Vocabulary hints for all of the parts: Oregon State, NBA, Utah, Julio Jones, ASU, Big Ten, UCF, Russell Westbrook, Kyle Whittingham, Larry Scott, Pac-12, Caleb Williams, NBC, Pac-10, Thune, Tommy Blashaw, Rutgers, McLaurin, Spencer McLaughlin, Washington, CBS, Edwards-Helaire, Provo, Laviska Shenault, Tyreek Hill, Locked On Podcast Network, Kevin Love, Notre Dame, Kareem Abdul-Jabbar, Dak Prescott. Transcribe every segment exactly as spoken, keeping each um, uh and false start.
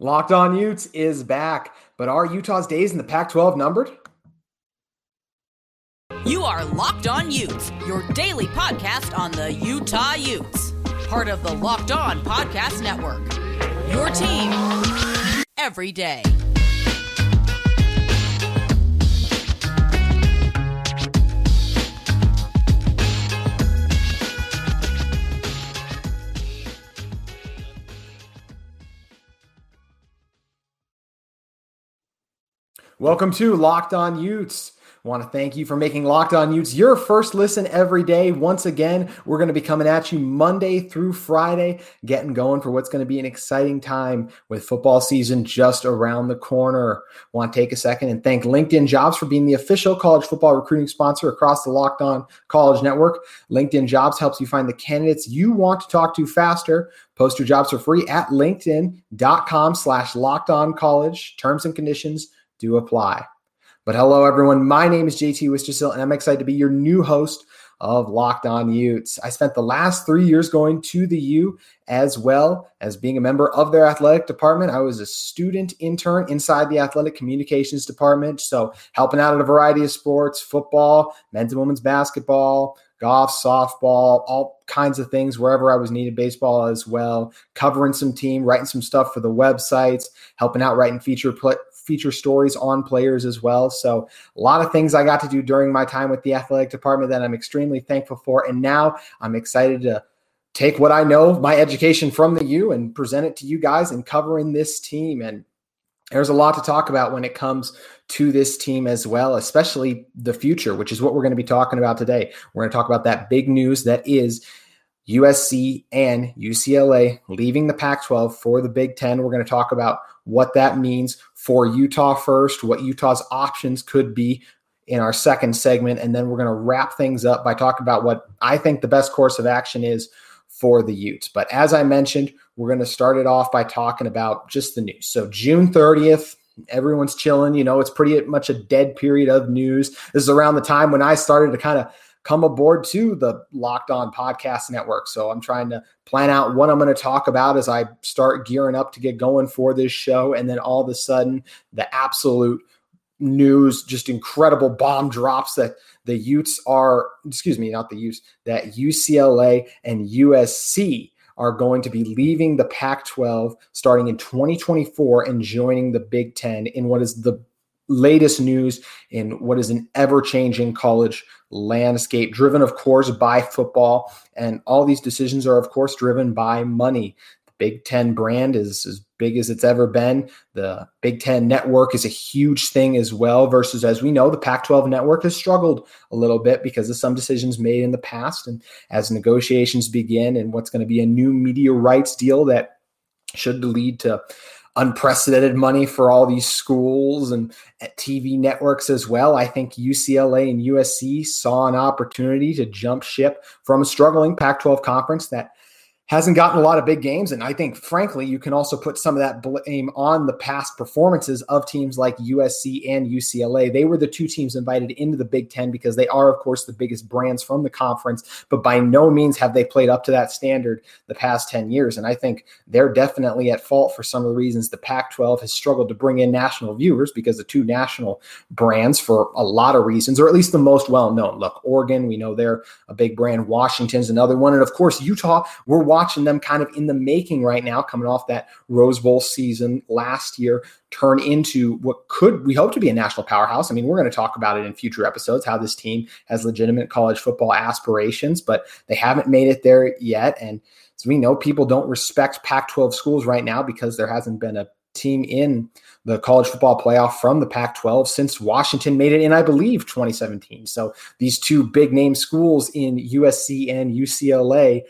Locked On Utes is back, but are Utah's days in the Pac twelve numbered? You are Locked On Utes, your daily podcast on the Utah Utes. Part of the Locked On Podcast Network, your team every day. Welcome to Locked On Utes. I want to thank you for making Locked On Utes your first listen every day. Once again, we're going to be coming at you Monday through Friday, getting going for what's going to be an exciting time with football season just around the corner. I want to take a second and thank LinkedIn Jobs for being the official college football recruiting sponsor across the Locked On College Network. LinkedIn Jobs helps you find the candidates you want to talk to faster. Post your jobs for free at linkedin.com slash locked on college. Terms and conditions do apply. But hello, everyone. My name is J T Wistersill, and I'm excited to be your new host of Locked On Utes. I spent the last three years going to the U, as well as being a member of their athletic department. I was a student intern inside the athletic communications department, so helping out at a variety of sports: football, men's and women's basketball, golf, softball, all kinds of things wherever I was needed, baseball as well, covering some team, writing some stuff for the websites, helping out writing feature play, feature stories on players as well. So a lot of things I got to do during my time with the athletic department that I'm extremely thankful for. And now I'm excited to take what I know, my education from the U, and present it to you guys in covering this team. And there's a lot to talk about when it comes to this team as well, especially the future, which is what we're going to be talking about today. We're going to talk about that big news that is U S C and U C L A leaving the Pac twelve for the Big Ten. We're going to talk about what that means for Utah first, what Utah's options could be in our second segment, and then we're going to wrap things up by talking about what I think the best course of action is for the Utes. But as I mentioned, we're going to start it off by talking about just the news. So June thirtieth, everyone's chilling. You know, it's pretty much a dead period of news. This is around the time when I started to kind of come aboard to the Locked On Podcast Network. So I'm trying to plan out what I'm going to talk about as I start gearing up to get going for this show. And then all of a sudden, the absolute news, just incredible bomb drops that the Utes are, excuse me, not the Utes, that U C L A and U S C are going to be leaving the Pac twelve starting in twenty twenty-four and joining the Big Ten in what is the latest news in what is an ever-changing college landscape, driven, of course, by football. And all these decisions are, of course, driven by money. The Big Ten brand is as big as it's ever been. The Big Ten network is a huge thing as well versus, as we know, the Pac twelve network has struggled a little bit because of some decisions made in the past. And as negotiations begin and what's going to be a new media rights deal that should lead to unprecedented money for all these schools and at T V networks as well, I think U C L A and U S C saw an opportunity to jump ship from a struggling Pac twelve conference that hasn't gotten a lot of big games. And I think, frankly, you can also put some of that blame on the past performances of teams like U S C and U C L A. They were the two teams invited into the Big Ten because they are, of course, the biggest brands from the conference, but by no means have they played up to that standard the past ten years. And I think they're definitely at fault for some of the reasons the Pac twelve has struggled to bring in national viewers, because the two national brands, for a lot of reasons, or at least the most well-known. Look, Oregon, we know they're a big brand. Washington's another one. And, of course, Utah, we're watching them kind of in the making right now, coming off that Rose Bowl season last year, turn into what could, we hope, to be a national powerhouse. I mean, we're going to talk about it in future episodes, how this team has legitimate college football aspirations, but they haven't made it there yet. And as we know, people don't respect Pac twelve schools right now because there hasn't been a team in the college football playoff from the Pac twelve since Washington made it in, I believe, twenty seventeen. So these two big name schools in U S C and U C L A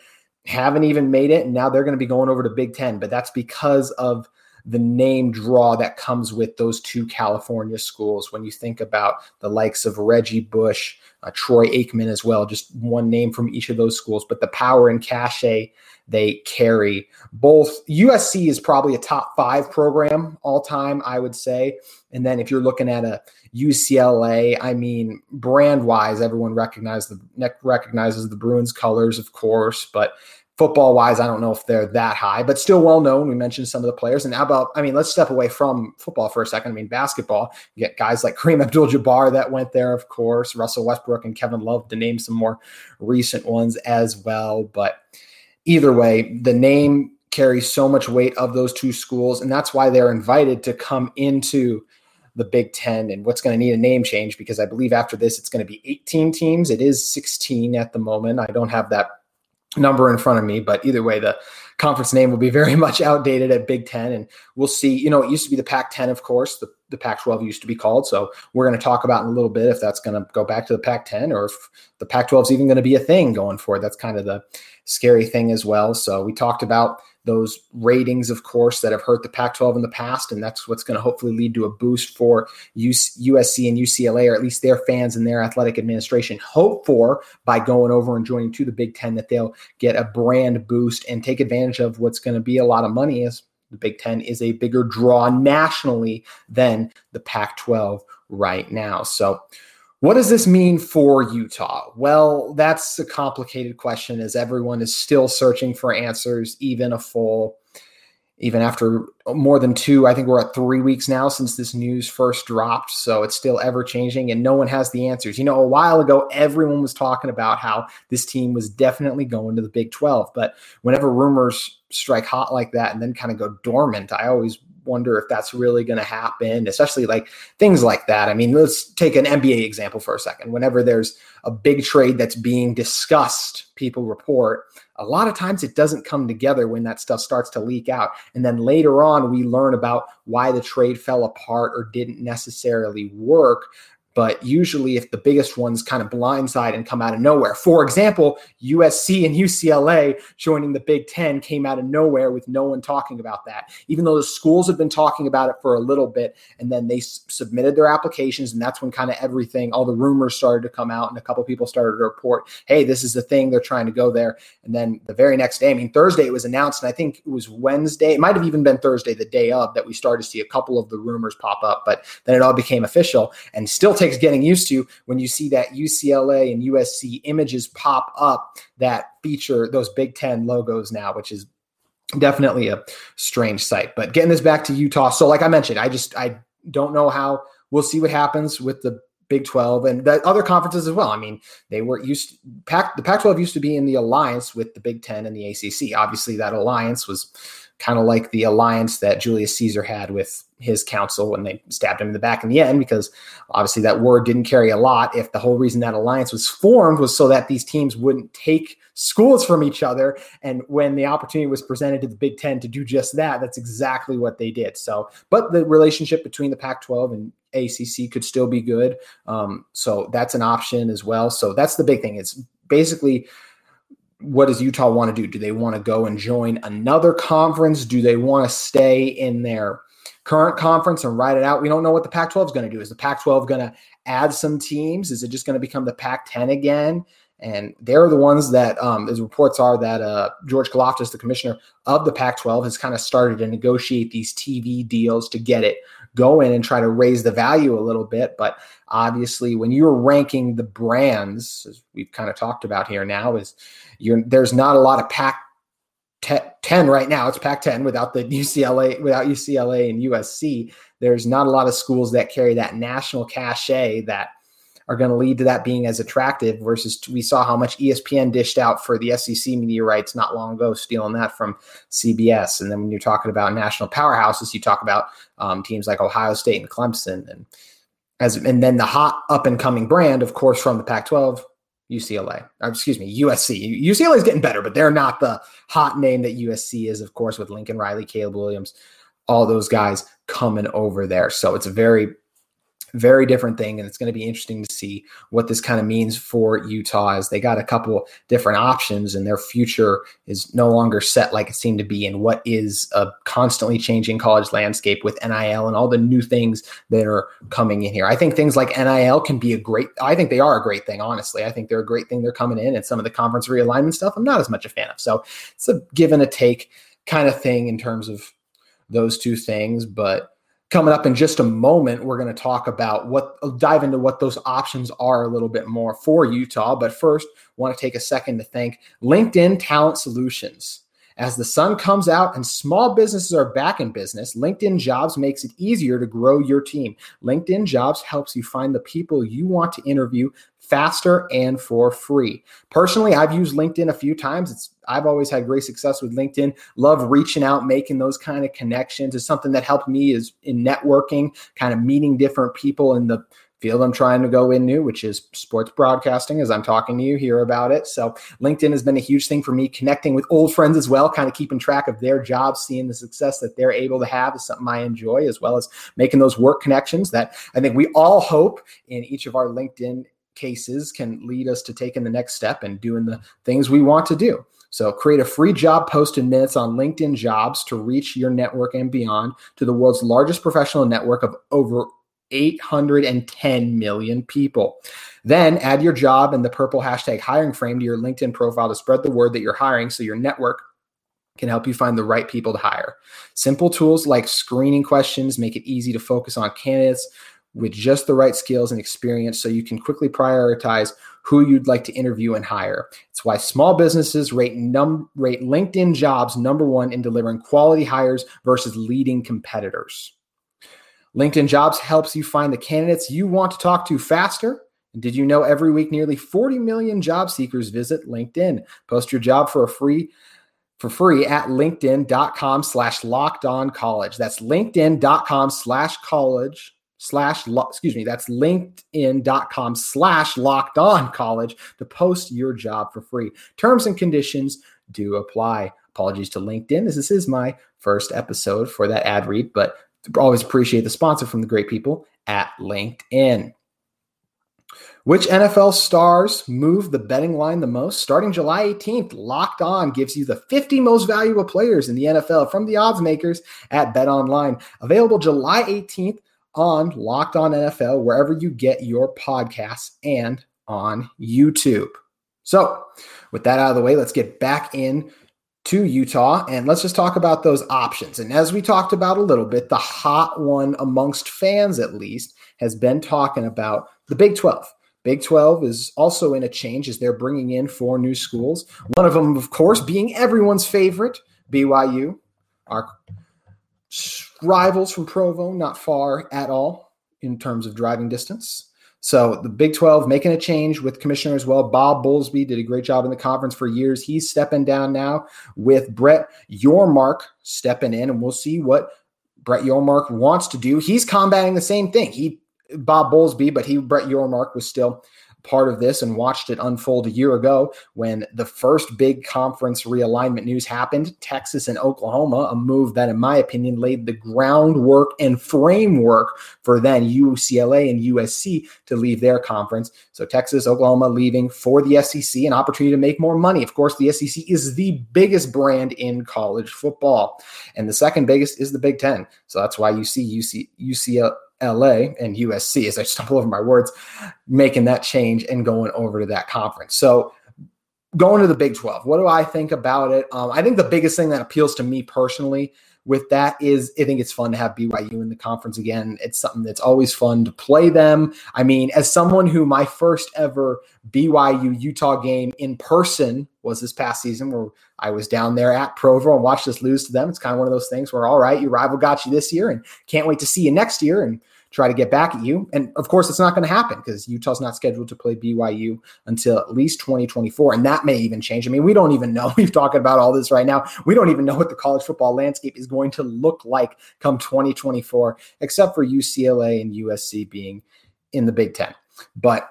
haven't even made it, and now they're going to be going over to Big Ten. But that's because of the name draw that comes with those two California schools. When you think about the likes of Reggie Bush, uh, Troy Aikman as well, just one name from each of those schools, but the power and cachet they carry. Both U S C is probably a top five program all time, I would say. And then if you're looking at a U C L A, I mean, brand wise, everyone recognizes the, recognizes the Bruins colors, of course, but Football-wise, I don't know if they're that high, but still well-known. We mentioned some of the players. And how about, I mean, let's step away from football for a second. I mean, basketball, you get guys like Kareem Abdul-Jabbar that went there, of course, Russell Westbrook and Kevin Love, to name some more recent ones as well. But either way, the name carries so much weight of those two schools, and that's why they're invited to come into the Big Ten and what's going to need a name change, because I believe after this, it's going to be eighteen teams. It is sixteen at the moment. I don't have that number in front of me, but either way, the conference name will be very much outdated at Big Ten, and we'll see. You know, it used to be the Pac ten, of course, the, the Pac twelve used to be called, so we're going to talk about in a little bit if that's going to go back to the Pac ten or if the Pac twelve is even going to be a thing going forward. That's kind of the scary thing as well. So we talked about those ratings, of course, that have hurt the Pac twelve in the past, and that's what's going to hopefully lead to a boost for U S C and U C L A, or at least their fans and their athletic administration hope for, by going over and joining to the Big Ten, that they'll get a brand boost and take advantage of what's going to be a lot of money, as the Big Ten is a bigger draw nationally than the Pac twelve right now. So what does this mean for Utah? Well, that's a complicated question, as everyone is still searching for answers, even a full, even after more than two, I think we're at three weeks now since this news first dropped. So it's still ever changing, and no one has the answers. You know, a while ago, everyone was talking about how this team was definitely going to the Big twelve, but whenever rumors strike hot like that and then kind of go dormant, I always wonder if that's really going to happen, especially like things like that. I mean, let's take an N B A example for a second. Whenever there's a big trade that's being discussed, people report, a lot of times it doesn't come together when that stuff starts to leak out. And then later on, we learn about why the trade fell apart or didn't necessarily work. But usually if the biggest ones kind of blindside and come out of nowhere, for example, U S C and U C L A joining the Big Ten came out of nowhere with no one talking about that, even though the schools have been talking about it for a little bit, and then they s- submitted their applications. And that's when kind of everything, all the rumors started to come out, and a couple of people started to report, hey, this is the thing, they're trying to go there. And then the very next day, I mean, Thursday it was announced, and I think it was Wednesday, it might've even been Thursday, the day of, that we started to see a couple of the rumors pop up, but then it all became official. And still t- takes getting used to when you see that U C L A and U S C images pop up that feature those Big Ten logos now, which is definitely a strange sight. But getting this back to Utah. So like I mentioned, I just, I don't know how, we'll see what happens with the Big twelve and the other conferences as well. I mean, they were used to, Pac, the Pac twelve used to be in the alliance with the Big Ten and the A C C. Obviously that alliance was kind of like the alliance that Julius Caesar had with his council when they stabbed him in the back in the end, because obviously that word didn't carry a lot if the whole reason that alliance was formed was so that these teams wouldn't take schools from each other. And when the opportunity was presented to the Big Ten to do just that, that's exactly what they did. So, but the relationship between the Pac twelve and A C C could still be good. Um, so that's an option as well. So that's the big thing. It's basically, what does Utah want to do? Do they want to go and join another conference? Do they want to stay in their current conference and ride it out? We don't know what the Pac twelve is going to do. Is the Pac twelve going to add some teams? Is it just going to become the Pac ten again? And they're the ones that, um, as reports are, that uh, George Kliavkoff, the commissioner of the Pac twelve, has kind of started to negotiate these T V deals to get it going and try to raise the value a little bit. But obviously, when you're ranking the brands, as we've kind of talked about here now, is you're, there's not a lot of Pac ten right now. It's Pac ten without the U C L A, without U C L A and U S C. There's not a lot of schools that carry that national cachet that are going to lead to that being as attractive, versus we saw how much E S P N dished out for the S E C media rights not long ago, stealing that from C B S. And then when you're talking about national powerhouses, you talk about um, teams like Ohio State and Clemson, and as and then the hot up and coming brand, of course, from the Pac twelve, U C L A, or excuse me, U S C. U C L A is getting better, but they're not the hot name that U S C is, of course, with Lincoln Riley, Caleb Williams, all those guys coming over there. So it's a very Very different thing, and it's going to be interesting to see what this kind of means for Utah, as they got a couple different options, and their future is no longer set like it seemed to be in what is a constantly changing college landscape with N I L and all the new things that are coming in here. I think things like N I L can be a great – I think they are a great thing, honestly. I think they're a great thing. They're coming in, and some of the conference realignment stuff I'm not as much a fan of. So it's a give and a take kind of thing in terms of those two things, but – Coming up in just a moment, we're going to talk about what, dive into what those options are a little bit more for Utah. But first, I want to take a second to thank LinkedIn Talent Solutions. As the sun comes out and small businesses are back in business, LinkedIn Jobs makes it easier to grow your team. LinkedIn Jobs helps you find the people you want to interview faster and for free. Personally, I've used LinkedIn a few times. It's I've always had great success with LinkedIn. Love reaching out, making those kind of connections. It's something that helped me is in networking, kind of meeting different people in the field I'm trying to go in new, which is sports broadcasting, as I'm talking to you here about it. So LinkedIn has been a huge thing for me, connecting with old friends as well, kind of keeping track of their jobs, seeing the success that they're able to have is something I enjoy, as well as making those work connections that I think we all hope in each of our LinkedIn cases can lead us to taking the next step and doing the things we want to do. So create a free job post in minutes on LinkedIn Jobs to reach your network and beyond to the world's largest professional network of over eight hundred ten million people. Then add your job and the purple hashtag hiring frame to your LinkedIn profile to spread the word that you're hiring so your network can help you find the right people to hire. Simple tools like screening questions make it easy to focus on candidates with just the right skills and experience so you can quickly prioritize who you'd like to interview and hire. It's why small businesses rate num- rate LinkedIn Jobs number one in delivering quality hires versus leading competitors. LinkedIn Jobs helps you find the candidates you want to talk to faster. And did you know every week nearly forty million job seekers visit LinkedIn? Post your job for a free for free at linkedin.com slash locked on college. That's linkedin.com slash college slash, excuse me, that's linkedin.com slash locked on college to post your job for free. Terms and conditions do apply. Apologies to LinkedIn. This is my first episode for that ad read, but always appreciate the sponsor from the great people at LinkedIn. Which N F L stars move the betting line the most? Starting July eighteenth, Locked On gives you the fifty most valuable players in the N F L from the odds makers at BetOnline. Available July eighteenth on Locked On N F L, wherever you get your podcasts and on YouTube. So with that out of the way, let's get back in to Utah, and let's just talk about those options. And as we talked about a little bit, the hot one amongst fans, at least, has been talking about the Big twelve. Big twelve is also in a change as they're bringing in four new schools. One of them, of course, being everyone's favorite, B Y U, our rivals from Provo, not far at all in terms of driving distance. So the Big twelve making a change with commissioner as well. Bob Bowlsby did a great job in the conference for years. He's stepping down now with Brett Yormark stepping in, and we'll see what Brett Yormark wants to do. He's combating the same thing. He, Bob Bowlsby, but he, Brett Yormark was still part of this and watched it unfold a year ago when the first big conference realignment news happened, Texas and Oklahoma, a move that, in my opinion, laid the groundwork and framework for then U C L A and U S C to leave their conference. So Texas, Oklahoma leaving for the S E C, an opportunity to make more money. Of course, the S E C is the biggest brand in college football, and the second biggest is the Big Ten. So that's why you see U C L A. L A and U S C, as I stumble over my words, making that change and going over to that conference. So going to the Big twelve, what do I think about it? Um, I think the biggest thing that appeals to me personally with that is I think it's fun to have B Y U in the conference again. It's something that's always fun to play them. I mean, as someone who my first ever B Y U Utah game in person was this past season where I was down there at Provo and watched us lose to them. It's kind of one of those things where, all right, your rival got you this year and can't wait to see you next year and try to get back at you. And of course, it's not going to happen because Utah's not scheduled to play B Y U until at least twenty twenty-four. And that may even change. I mean, we don't even know. We've talking about all this right now. We don't even know what the college football landscape is going to look like come twenty twenty-four, except for U C L A and U S C being in the Big Ten. But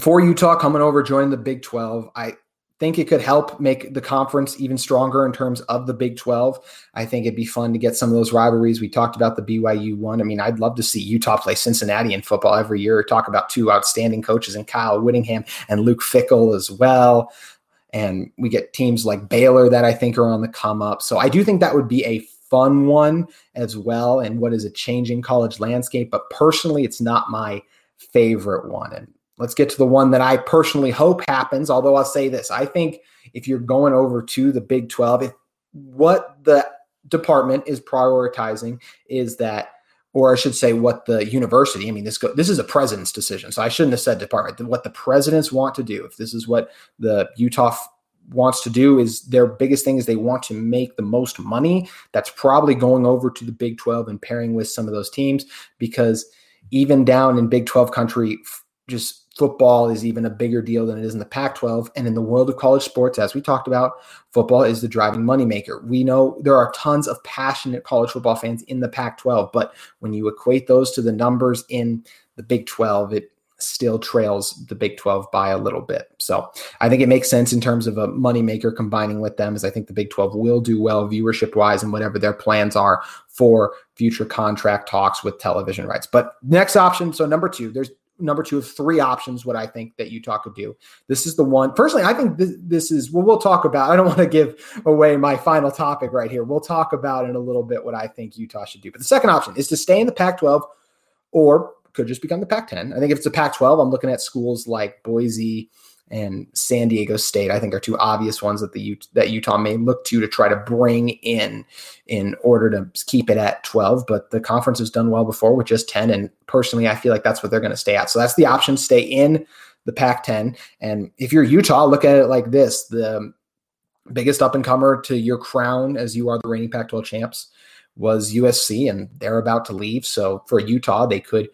for Utah coming over, joining the Big twelve, I think it could help make the conference even stronger in terms of the Big twelve. I think it'd be fun to get some of those rivalries. We talked about the B Y U one. I mean, I'd love to see Utah play Cincinnati in football every year. Talk about two outstanding coaches in Kyle Whittingham and Luke Fickell as well. And we get teams like Baylor that I think are on the come up. So I do think that would be a fun one as well. And what is a changing college landscape? But personally, it's not my favorite one. And let's get to the one that I personally hope happens, although I'll say this. I think if you're going over to the Big twelve, if what the department is prioritizing is that or I should say what the university, I mean, this go, this is a president's decision. So I shouldn't have said department. What the presidents want to do, if this is what the Utah wants to do, is their biggest thing is they want to make the most money. That's probably going over to the Big twelve and pairing with some of those teams, because even down in Big twelve country, just football is even a bigger deal than it is in the Pac twelve. And in the world of college sports, as we talked about, football is the driving moneymaker. We know there are tons of passionate college football fans in the Pac twelve, but when you equate those to the numbers in the Big twelve, it still trails the Big twelve by a little bit. So I think it makes sense in terms of a moneymaker combining with them, as I think the Big twelve will do well viewership wise and whatever their plans are for future contract talks with television rights. But next option. So number two, there's number two of three options, what I think that Utah could do. This is the one. Personally, I think this, this is what we'll talk about. I don't want to give away my final topic right here. We'll talk about in a little bit what I think Utah should do. But the second option is to stay in the Pac twelve, or could just become the Pac ten. I think if it's a Pac twelve, I'm looking at schools like Boise and San Diego State, I think, are two obvious ones that the U- that Utah may look to to try to bring in in order to keep it at twelve. But the conference has done well before with just ten, and personally, I feel like that's what they're going to stay at. So that's the option: stay in the Pac ten. And if you're Utah, look at it like this: the biggest up and comer to your crown, as you are the reigning Pac twelve champs, was U S C, and they're about to leave. So for Utah, they could,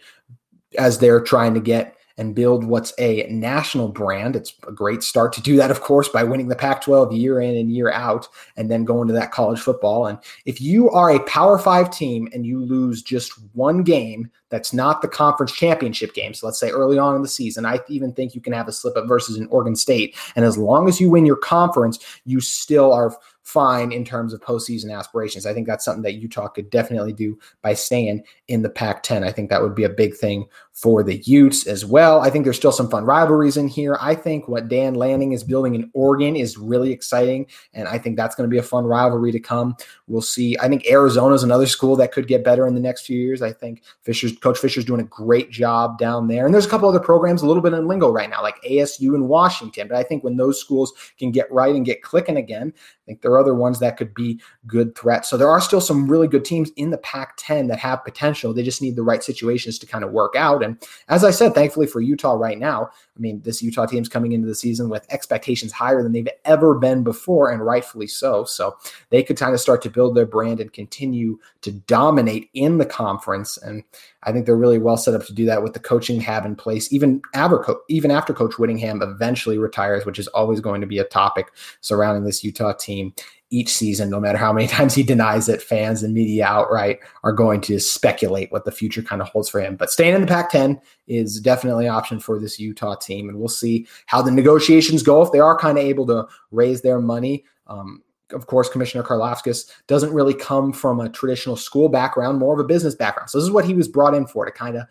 as they're trying to get and build what's a national brand. It's a great start to do that, of course, by winning the Pac twelve year in and year out, and then going to that college football. And if you are a Power Five team and you lose just one game that's not the conference championship game, so let's say early on in the season, I even think you can have a slip up versus an Oregon State. And as long as you win your conference, you still are fine in terms of postseason aspirations. I think that's something that Utah could definitely do by staying in the Pac ten. I think that would be a big thing for the Utes as well. I think there's still some fun rivalries in here. I think what Dan Lanning is building in Oregon is really exciting, and I think that's going to be a fun rivalry to come. We'll see. I think Arizona is another school that could get better in the next few years. I think Fisher's, Coach Fisher's doing a great job down there. And there's a couple other programs a little bit in lingo right now, like A S U and Washington. But I think when those schools can get right and get clicking again, I think they're other ones that could be good threats. So there are still some really good teams in the Pac ten that have potential. They just need the right situations to kind of work out. And as I said, thankfully for Utah right now, I mean, this Utah team's coming into the season with expectations higher than they've ever been before, and rightfully so. So they could kind of start to build their brand and continue to dominate in the conference. And I think they're really well set up to do that with the coaching have in place, even after, even after Coach Whittingham eventually retires, which is always going to be a topic surrounding this Utah team each season. No matter how many times he denies it, fans and media outright are going to speculate what the future kind of holds for him. But staying in the Pac ten is definitely an option for this Utah team, and we'll see how the negotiations go, if they are kind of able to raise their money. Um, Of course, Commissioner Karlaftis doesn't really come from a traditional school background, more of a business background. So this is what he was brought in for, to kind of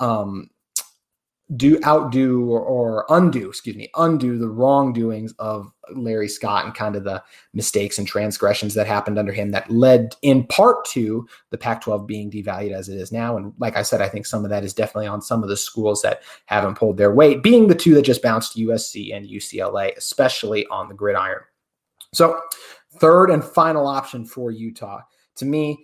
um, do outdo or, or undo, excuse me, undo the wrongdoings of Larry Scott and kind of the mistakes and transgressions that happened under him that led in part to the Pac twelve being devalued as it is now. And like I said, I think some of that is definitely on some of the schools that haven't pulled their weight, being the two that just bounced, U S C and U C L A, especially on the gridiron. So third and final option for Utah, to me,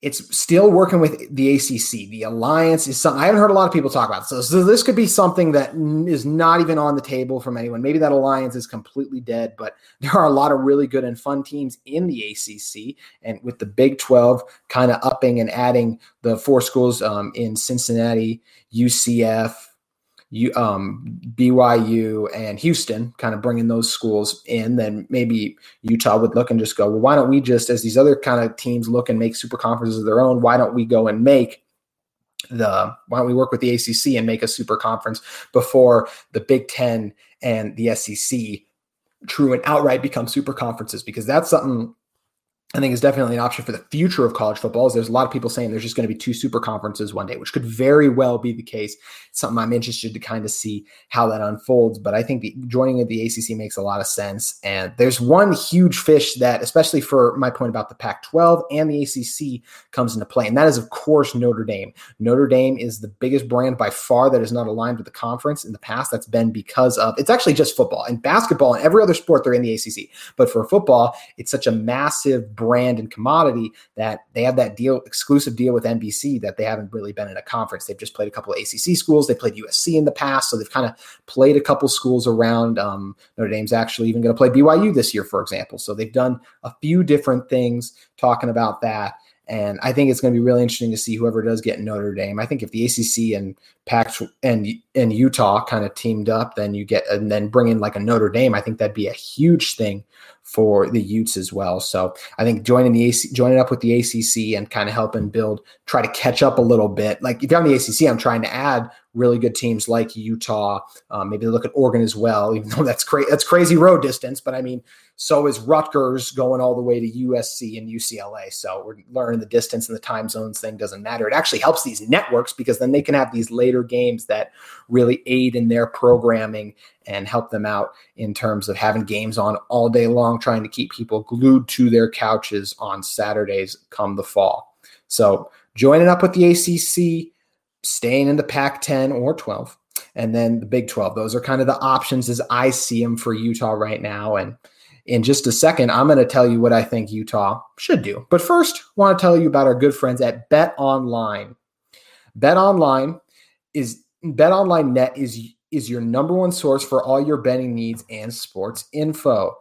it's still working with the A C C. The alliance is something I haven't heard a lot of people talk about. So, so this could be something that is not even on the table from anyone. Maybe that alliance is completely dead, but there are a lot of really good and fun teams in the A C C. And with the Big twelve kind of upping and adding the four schools um, in Cincinnati, U C F, You, um, B Y U and Houston, kind of bringing those schools in, then maybe Utah would look and just go, well, why don't we just, as these other kind of teams look and make super conferences of their own, why don't we go and make the, why don't we work with the A C C and make a super conference before the Big Ten and the S E C true and outright become super conferences? Because that's something I think is definitely an option for the future of college football, is there's a lot of people saying there's just going to be two super conferences one day, which could very well be the case. It's something I'm interested to kind of see how that unfolds. But I think the joining of the A C C makes a lot of sense. And there's one huge fish that, especially for my point about the Pac twelve and the A C C, comes into play. And that is, of course, Notre Dame. Notre Dame is the biggest brand by far that is not aligned with the conference. In the past, that's been because of, it's actually just football and basketball and every other sport they're in the A C C. But for football, it's such a massive brand and commodity that they have that deal, exclusive deal with N B C, that they haven't really been in a conference. They've just played a couple of A C C schools. They played U S C in the past. So they've kind of played a couple schools around. Um, Notre Dame's actually even going to play B Y U this year, for example. So they've done a few different things talking about that. And I think it's going to be really interesting to see whoever does get Notre Dame. I think if the A C C and Pac and and Utah kind of teamed up, then you get and then bring in like a Notre Dame. I think that'd be a huge thing for the Utes as well. So I think joining the A C, joining up with the A C C and kind of helping build, try to catch up a little bit. Like if you're on the A C C, I'm trying to add really good teams like Utah. Um, maybe look at Oregon as well, even though that's crazy. That's crazy road distance, but I mean, so is Rutgers going all the way to U S C and U C L A. So we're learning the distance and the time zones thing doesn't matter. It actually helps these networks because then they can have these later games that really aid in their programming and help them out in terms of having games on all day long, trying to keep people glued to their couches on Saturdays come the fall. So joining up with the A C C, staying in the Pac ten or twelve, and then the Big twelve. Those are kind of the options as I see them for Utah right now. And in just a second, I'm going to tell you what I think Utah should do. But first, I want to tell you about our good friends at BetOnline. BetOnline is BetOnline dot net is is your number one source for all your betting needs and sports info.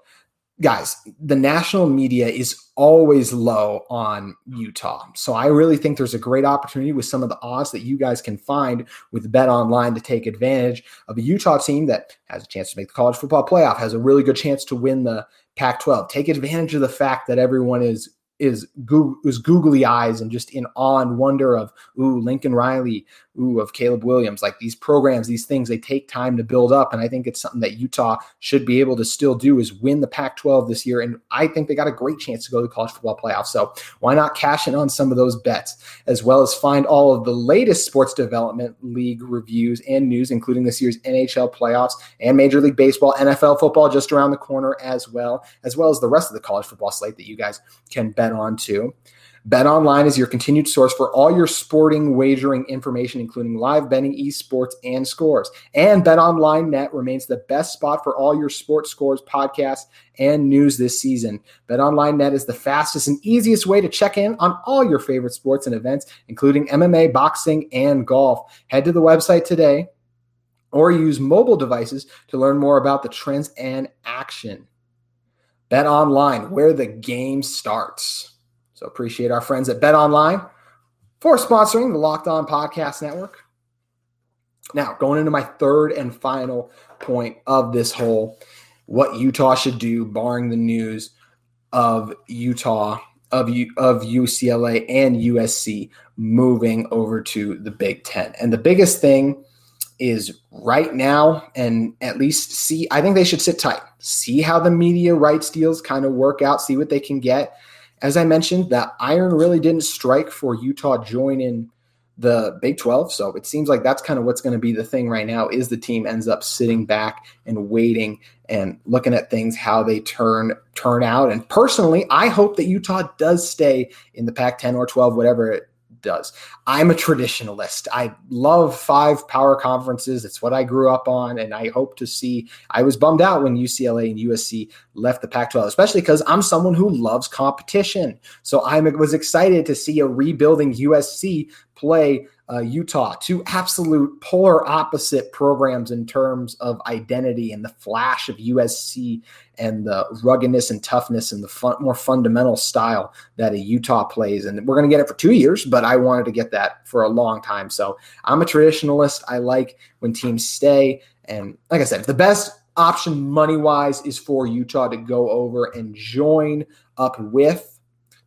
Guys, the national media is always low on Utah. So I really think there's a great opportunity with some of the odds that you guys can find with BetOnline to take advantage of a Utah team that has a chance to make the college football playoff, has a really good chance to win the Pac twelve. Take advantage of the fact that everyone is is goo- is googly eyes and just in awe and wonder of, ooh, Lincoln Riley, ooh, of Caleb Williams. Like these programs, these things, they take time to build up. And I think it's something that Utah should be able to still do is win the Pac twelve this year. And I think they got a great chance to go to the college football playoff. So why not cash in on some of those bets, as well as find all of the latest sports development league reviews and news, including this year's N H L playoffs and Major League Baseball, N F L football just around the corner as well, as well as the rest of the college football slate that you guys can bet on to. BetOnline is your continued source for all your sporting wagering information, including live betting, esports, and scores. And BetOnline dot net remains the best spot for all your sports scores, podcasts, and news this season. BetOnline dot net is the fastest and easiest way to check in on all your favorite sports and events, including M M A, boxing, and golf. Head to the website today or use mobile devices to learn more about the trends and action. BetOnline, where the game starts. So appreciate our friends at BetOnline for sponsoring the Locked On Podcast Network. Now, going into my third and final point of this whole, what Utah should do, barring the news of Utah, of U, of U C L A and U S C moving over to the Big Ten. And the biggest thing is right now, and at least see, I think they should sit tight, see how the media rights deals kind of work out, see what they can get. As I mentioned, that iron really didn't strike for Utah joining the Big twelve. So it seems like that's kind of what's going to be the thing right now is the team ends up sitting back and waiting and looking at things, how they turn, turn out. And personally, I hope that Utah does stay in the Pac ten or twelve, whatever it does. I'm a traditionalist. I love five power conferences. It's what I grew up on. And I hope to see, I was bummed out when U C L A and U S C left the Pac twelve, especially because I'm someone who loves competition. So I was excited to see a rebuilding U S C play uh, Utah, two absolute polar opposite programs in terms of identity and the flash of U S C and the ruggedness and toughness and the fun, more fundamental style that a Utah plays. And we're going to get it for two years, but I wanted to get that for a long time. So I'm a traditionalist. I like when teams stay. And like I said, the best option money-wise is for Utah to go over and join up with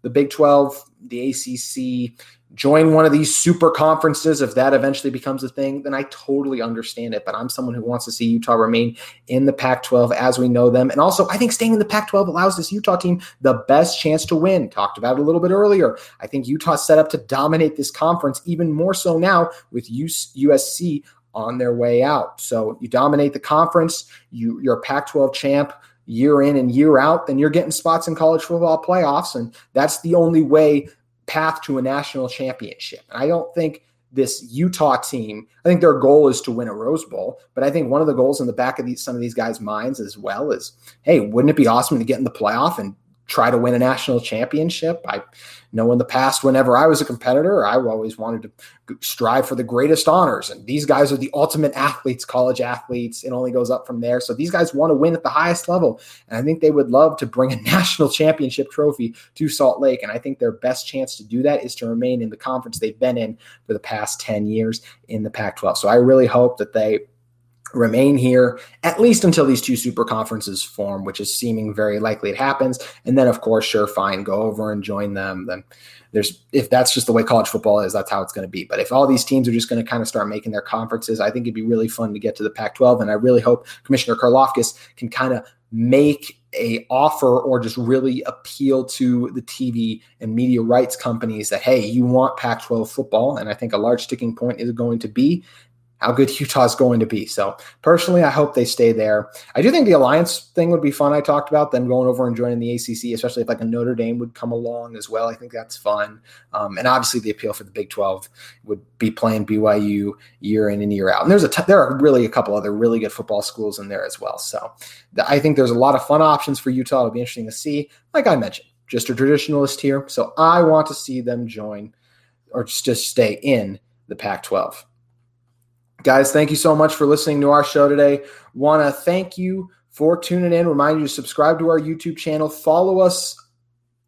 the Big twelve, the A C C, join one of these super conferences. If that eventually becomes a thing, then I totally understand it. But I'm someone who wants to see Utah remain in the Pac twelve as we know them. And also, I think staying in the Pac twelve allows this Utah team the best chance to win. Talked about it a little bit earlier. I think Utah's set up to dominate this conference even more so now with U S C on their way out. So you dominate the conference, you, you're a Pac twelve champ year in and year out, then you're getting spots in college football playoffs. And that's the only way path to a national championship. And I don't think this Utah team, I think their goal is to win a Rose Bowl, but I think one of the goals in the back of these, some of these guys' minds as well is, hey, wouldn't it be awesome to get in the playoff and try to win a national championship. I know in the past, whenever I was a competitor, I always wanted to strive for the greatest honors. And these guys are the ultimate athletes, college athletes. It only goes up from there. So these guys want to win at the highest level. And I think they would love to bring a national championship trophy to Salt Lake. And I think their best chance to do that is to remain in the conference they've been in for the past ten years in the Pac twelve. So I really hope that they remain here at least until these two super conferences form, which is seeming very likely it happens. And then, of course, sure, fine, go over and join them. Then there's, if that's just the way college football is, that's how it's going to be. But if all these teams are just going to kind of start making their conferences, I think it'd be really fun to get to the Pac twelve. And I really hope Commissioner Karlaftis can kind of make a offer or just really appeal to the T V and media rights companies that, hey, you want Pac twelve football. And I think a large sticking point is going to be how good Utah is going to be. So personally, I hope they stay there. I do think the alliance thing would be fun. I talked about them going over and joining the A C C, especially if like a Notre Dame would come along as well. I think that's fun. Um, and obviously the appeal for the Big twelve would be playing B Y U year in and year out. And there's a t- there are really a couple other really good football schools in there as well. So th- I think there's a lot of fun options for Utah. It'll be interesting to see. Like I mentioned, just a traditionalist here. So I want to see them join or just, just stay in the Pac twelve. Guys, thank you so much for listening to our show today. Want to thank you for tuning in. Remind you to subscribe to our YouTube channel. Follow us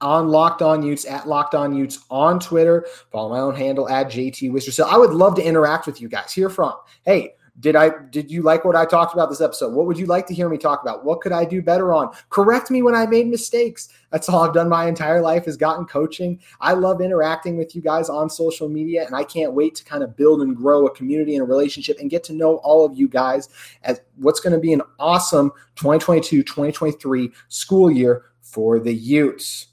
on Locked On Utes, at Locked On Utes on Twitter. Follow my own handle, at J T Wistersill. I would love to interact with you guys. Hear from, hey, did I did you like what I talked about this episode? What would you like to hear me talk about? What could I do better on? Correct me when I made mistakes. That's all I've done my entire life is gotten coaching. I love interacting with you guys on social media, and I can't wait to kind of build and grow a community and a relationship and get to know all of you guys as what's going to be an awesome twenty twenty-two twenty twenty-three school year for the Utes.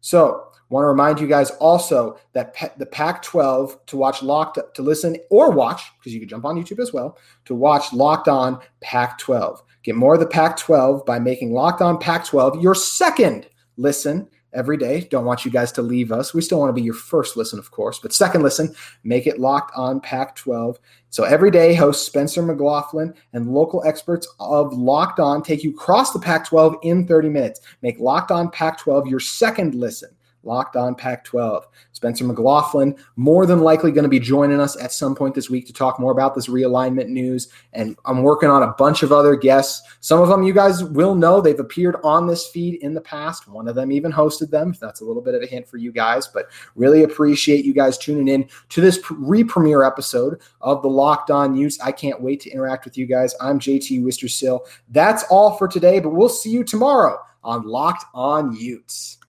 So want to remind you guys also that pe- the Pac twelve to watch Locked to listen or watch, because you can jump on YouTube as well, to watch Locked On Pac twelve. Get more of the Pac twelve by making Locked On Pac twelve your second listen every day. Don't want you guys to leave us. We still want to be your first listen, of course, but second listen, make it Locked On Pac twelve. So every day, hosts Spencer McLaughlin and local experts of Locked On take you across the Pac twelve in thirty minutes. Make Locked On Pac twelve your second listen. Locked On Pac twelve. Spencer McLaughlin more than likely going to be joining us at some point this week to talk more about this realignment news. And I'm working on a bunch of other guests. Some of them you guys will know. They've appeared on this feed in the past. One of them even hosted them. That's a little bit of a hint for you guys, but really appreciate you guys tuning in to this re-premiere episode of the Locked On Utes. I can't wait to interact with you guys. I'm J T Wistersill. That's all for today, but we'll see you tomorrow on Locked On Utes.